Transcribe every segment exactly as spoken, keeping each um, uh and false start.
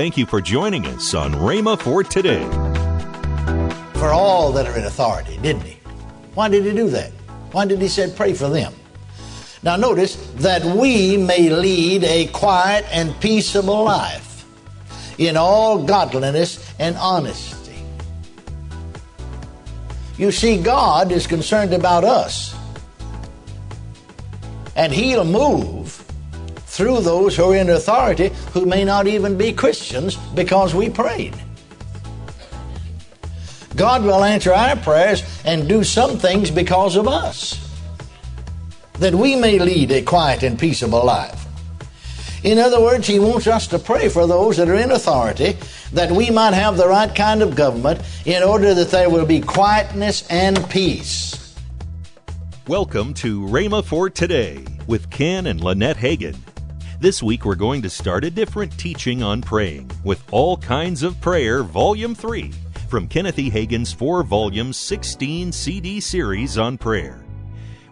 thank you for joining us on Rhema for Today. For all that are in authority, didn't he? Why did he do that? Why did he say, pray for them? Now notice, that we may lead a quiet and peaceable life in all godliness and honesty. You see, God is concerned about us. And he'll move through those who are in authority who may not even be Christians because we prayed. God will answer our prayers and do some things because of us, that we may lead a quiet and peaceable life. In other words, he wants us to pray for those that are in authority, that we might have the right kind of government in order that there will be quietness and peace. Welcome to Rhema for Today with Ken and Lynette Hagin. This week we're going to start a different teaching on praying with All Kinds of Prayer, Volume three, from Kenneth E. Hagin's four-volume sixteen C D series on prayer.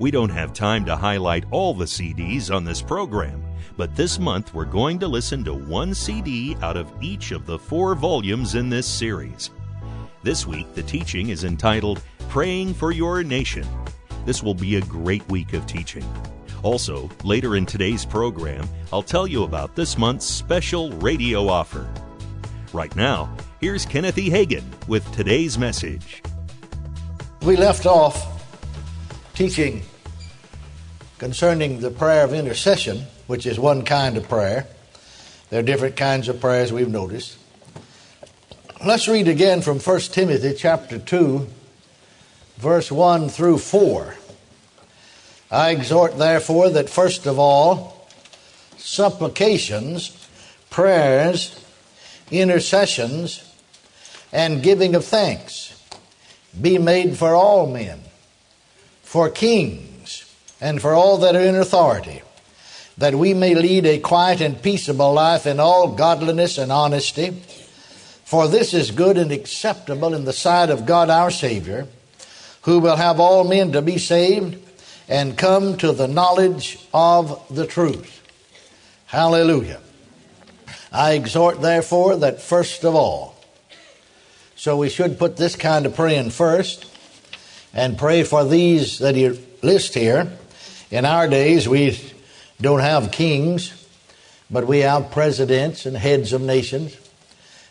We don't have time to highlight all the C Ds on this program, but this month we're going to listen to one C D out of each of the four volumes in this series. This week, the teaching is entitled, Praying for Your Nation. This will be a great week of teaching. Also, later in today's program, I'll tell you about this month's special radio offer. Right now, here's Kenneth E. Hagin with today's message. We left off teaching concerning the prayer of intercession, which is one kind of prayer. There are different kinds of prayers we've noticed. Let's read again from First Timothy chapter two, verse one through four. I exhort, therefore, that first of all, supplications, prayers, intercessions, and giving of thanks be made for all men, for kings, and for all that are in authority, that we may lead a quiet and peaceable life in all godliness and honesty. For this is good and acceptable in the sight of God our Savior, who will have all men to be saved and come to the knowledge of the truth. Hallelujah. I exhort, therefore, that first of all. So we should put this kind of praying first, and pray for these that he lists here. In our days, we don't have kings, but we have presidents and heads of nations.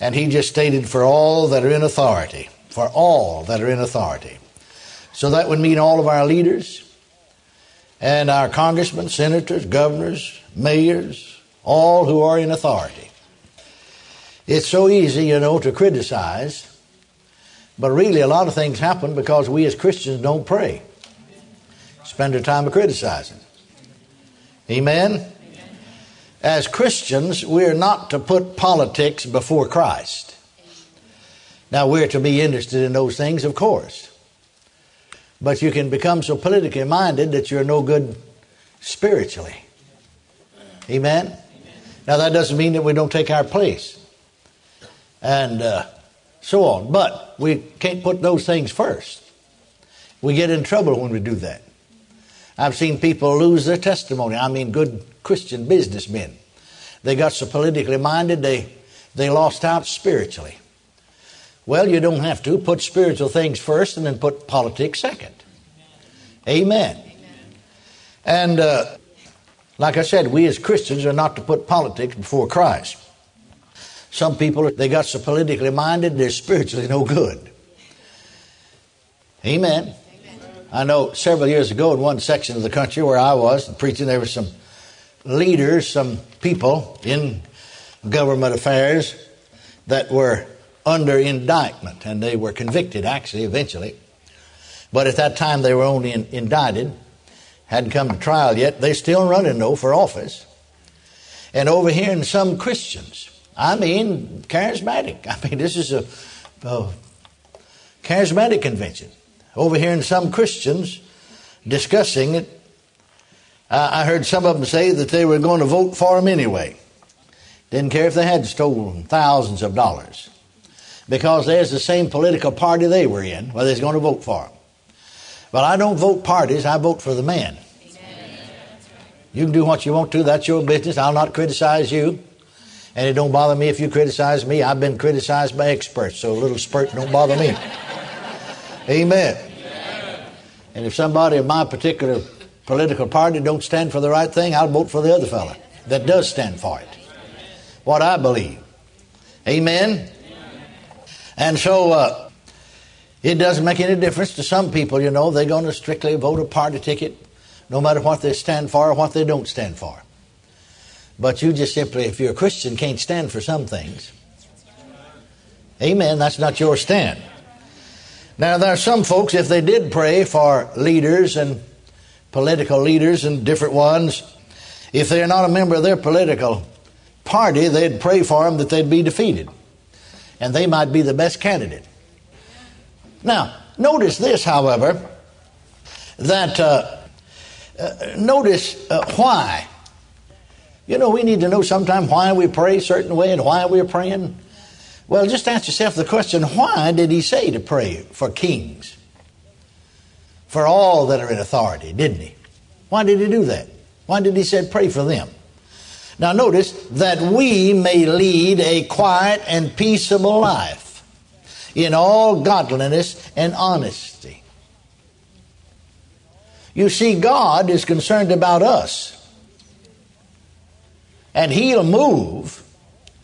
And he just stated for all that are in authority, for all that are in authority. So that would mean all of our leaders and our congressmen, senators, governors, mayors, all who are in authority. It's so easy, you know, to criticize. But really, a lot of things happen because we as Christians don't pray. Spend our time criticizing. Amen? Amen? As Christians, we're not to put politics before Christ. Now, we're to be interested in those things, of course. But you can become so politically minded that you're no good spiritually. Amen? Amen. Now, that doesn't mean that we don't take our place. And Uh, so on. But we can't put those things first. We get in trouble when we do that. I've seen people lose their testimony. I mean, good Christian businessmen. They got so politically minded, they, they lost out spiritually. Well, you don't have to. Put spiritual things first and then put politics second. Amen. Amen. And uh, like I said, we as Christians are not to put politics before Christ. Some people, they got so politically minded, they're spiritually no good. Amen. Amen. I know several years ago in one section of the country where I was preaching, there were some leaders, some people in government affairs that were under indictment, and they were convicted, actually, eventually. But at that time, they were only in, indicted, hadn't come to trial yet. They're still running, though, for office. And overhearing some Christians, I mean, charismatic. I mean, this is a, a charismatic convention. Overhearing some Christians discussing it, uh, I heard some of them say that they were going to vote for him anyway. Didn't care if they had stolen thousands of dollars. Because there's the same political party they were in, where they're going to vote for him. But I don't vote parties, I vote for the man. Amen. You can do what you want to, that's your business. I'll not criticize you. And it don't bother me if you criticize me. I've been criticized by experts, so a little spurt don't bother me. Amen. Amen. And if somebody in my particular political party don't stand for the right thing, I'll vote for the other fella that does stand for it. What I believe. Amen. Amen. And so uh, it doesn't make any difference to some people, you know. They're going to strictly vote a party ticket no matter what they stand for or what they don't stand for. But you just simply, if you're a Christian, can't stand for some things. Amen. That's not your stand. Now, there are some folks, if they did pray for leaders and political leaders and different ones, if they're not a member of their political party, they'd pray for them that they'd be defeated. And they might be the best candidate. Now, notice this, however, that uh, uh, notice uh, why. You know, we need to know sometime why we pray a certain way and why we're praying. Well, just ask yourself the question, why did he say to pray for kings? For all that are in authority, didn't he? Why did he do that? Why did he say pray for them? Now notice, that we may lead a quiet and peaceable life in all godliness and honesty. You see, God is concerned about us. And he'll move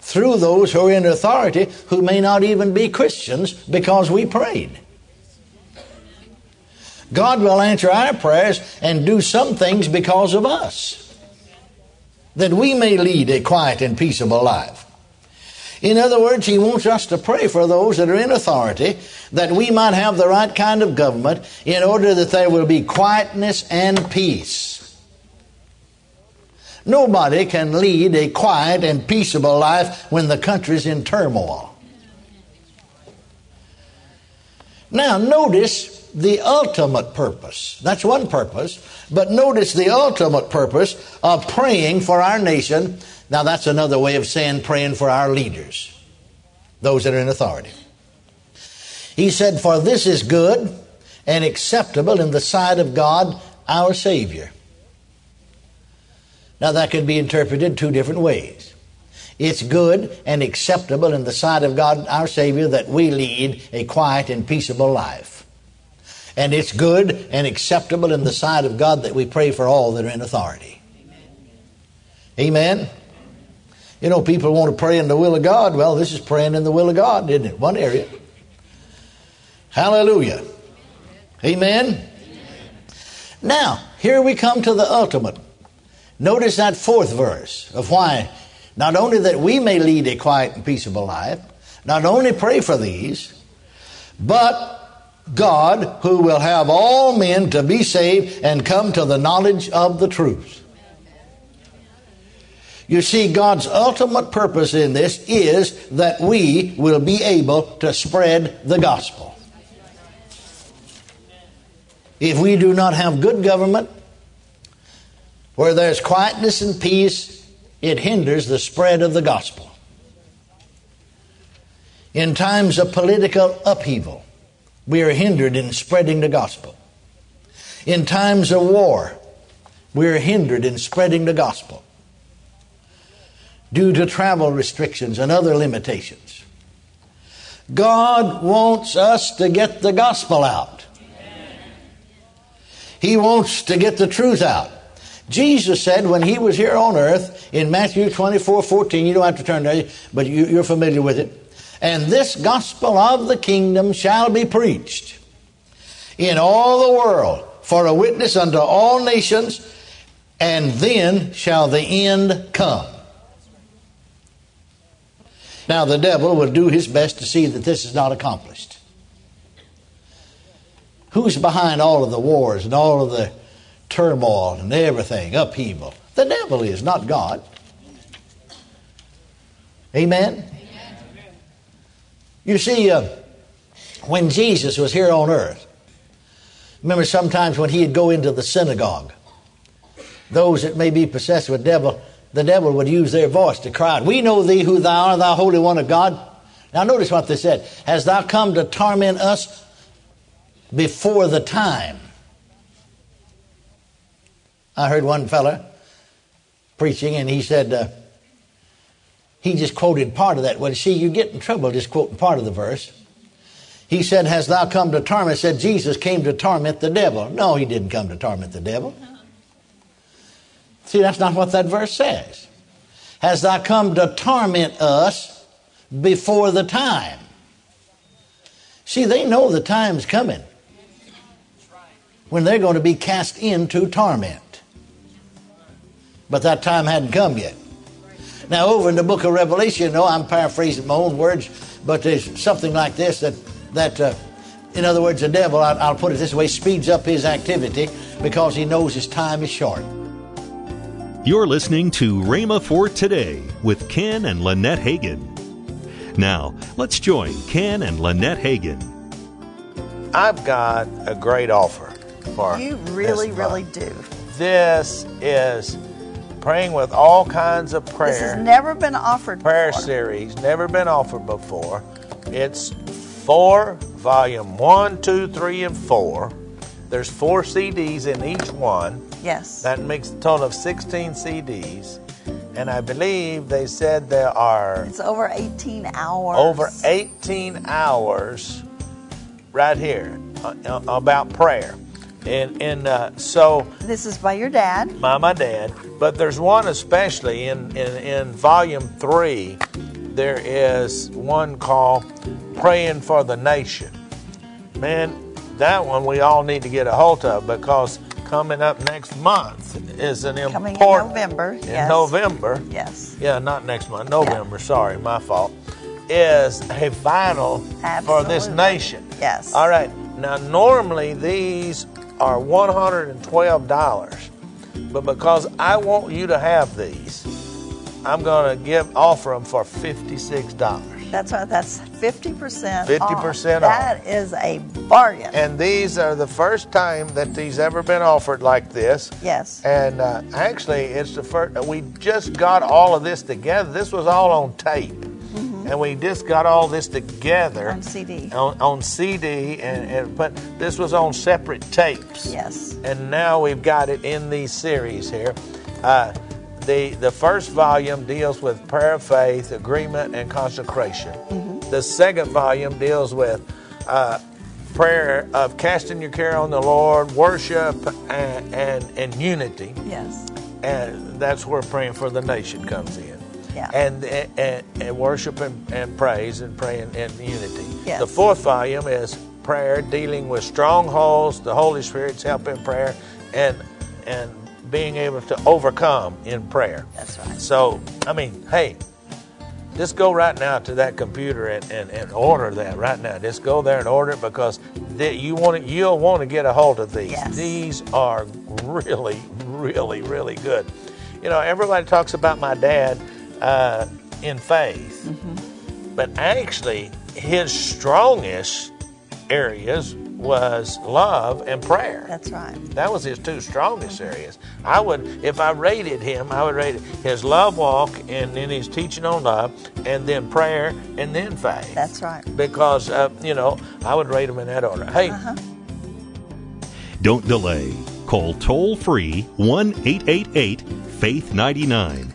through those who are in authority who may not even be Christians because we prayed. God will answer our prayers and do some things because of us, that we may lead a quiet and peaceable life. In other words, he wants us to pray for those that are in authority, that we might have the right kind of government in order that there will be quietness and peace. Nobody can lead a quiet and peaceable life when the country's in turmoil. Now, notice the ultimate purpose. That's one purpose. But notice the ultimate purpose of praying for our nation. Now, that's another way of saying praying for our leaders, those that are in authority. He said, "For this is good and acceptable in the sight of God, our Savior." Now, that can be interpreted two different ways. It's good and acceptable in the sight of God, our Savior, that we lead a quiet and peaceable life. And it's good and acceptable in the sight of God that we pray for all that are in authority. Amen. Amen? You know, people want to pray in the will of God. Well, this is praying in the will of God, isn't it? One area. Hallelujah. Amen? Amen. Now, here we come to the ultimate. Notice that fourth verse of why, not only that we may lead a quiet and peaceable life, not only pray for these, but God, who will have all men to be saved and come to the knowledge of the truth. You see, God's ultimate purpose in this is that we will be able to spread the gospel. If we do not have good government, where there's quietness and peace, it hinders the spread of the gospel. In times of political upheaval, we are hindered in spreading the gospel. In times of war, we are hindered in spreading the gospel due to travel restrictions and other limitations. God wants us to get the gospel out. He wants to get the truth out. Jesus said when he was here on earth in Matthew twenty-four fourteen, you don't have to turn there, but you, you're familiar with it. "And this gospel of the kingdom shall be preached in all the world for a witness unto all nations, and then shall the end come." Now the devil will do his best to see that this is not accomplished. Who's behind all of the wars and all of the turmoil and everything, upheaval? The devil is, not God. Amen? Amen. You see, uh, when Jesus was here on earth, remember sometimes when he'd go into the synagogue, those that may be possessed with devil, the devil would use their voice to cry out, "We know thee who thou art, thou Holy One of God." Now notice what they said. "Hast thou come to torment us before the time?" I heard one fella preaching, and he said, uh, He just quoted part of that. Well, see, you get in trouble just quoting part of the verse. He said, hast thou come to torment? Said Jesus came to torment the devil. No, he didn't come to torment the devil. See, that's not what that verse says. Hast thou come to torment us before the time? See, they know the time's coming when they're going to be cast into torment. But that time hadn't come yet. Now, over in the book of Revelation, you know, I'm paraphrasing my own words, but there's something like this that, that uh, in other words, the devil, I'll, I'll put it this way, speeds up his activity because he knows his time is short. You're listening to Rhema for Today with Ken and Lynette Hagin. Now, let's join Ken and Lynette Hagin. I've got a great offer for you. You really, really do. This is Praying with All Kinds of Prayer. This has never been offered before. Prayer series, never been offered before. It's four, volume one, two, three, and four. There's four C Ds in each one. Yes. That makes a total of sixteen C Ds. And I believe they said there are... It's over eighteen hours. Over eighteen hours right here uh, about prayer. And, and uh, so... This is by your dad. By my dad. But there's one especially in, in, in volume three. There is one called Praying for the Nation. Man, that one we all need to get a hold of because... Coming up next month is an important... Coming in November, in yes. November. Yes. Yeah, not next month, November, yeah. Sorry, my fault, is a vital Absolutely. For this nation. Yes. All right, now normally these are one hundred twelve dollars, but because I want you to have these, I'm going to give offer them for fifty-six dollars. That's right. That's fifty percent fifty percent off. That is a bargain. And these are the first time that these ever been offered like this. Yes. And uh, actually, it's the first. We just got all of this together. This was all on tape, mm-hmm. and we just got all this together on C D. On, on C D, and, and but this was on separate tapes. Yes. And now we've got it in these series here. Uh, The, the first volume deals with prayer, faith, agreement, and consecration. Mm-hmm. The second volume deals with uh, prayer of casting your care on the Lord, worship, and, and, and unity. Yes. And that's where Praying for the Nation comes in. Yeah. And, and, and worship and, and praise and praying and unity. Yes. The fourth volume is prayer, dealing with strongholds, the Holy Spirit's help in prayer, and and. being able to overcome in prayer. That's right. So, I mean, hey, just go right now to that computer and, and, and order that right now. Just go there and order it because they, you want to, you'll want to get a hold of these. Yes. These are really, really, really good. You know, everybody talks about my dad uh, in faith, mm-hmm. but actually his strongest areas was love and prayer. That's right. That was his two strongest areas. I would, if I rated him, I would rate his love walk and then his teaching on love and then prayer and then faith. That's right. Because, uh, you know, I would rate him in that order. Hey. Uh-huh. Don't delay. Call toll-free one eight eight eight, faith nine nine.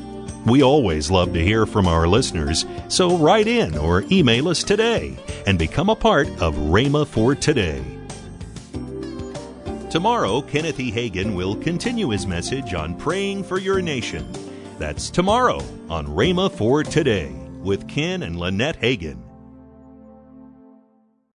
We always love to hear from our listeners, so write in or email us today and become a part of Rhema for Today. Tomorrow, Kenneth E. Hagin will continue his message on praying for your nation. That's tomorrow on Rhema for Today with Ken and Lynette Hagin.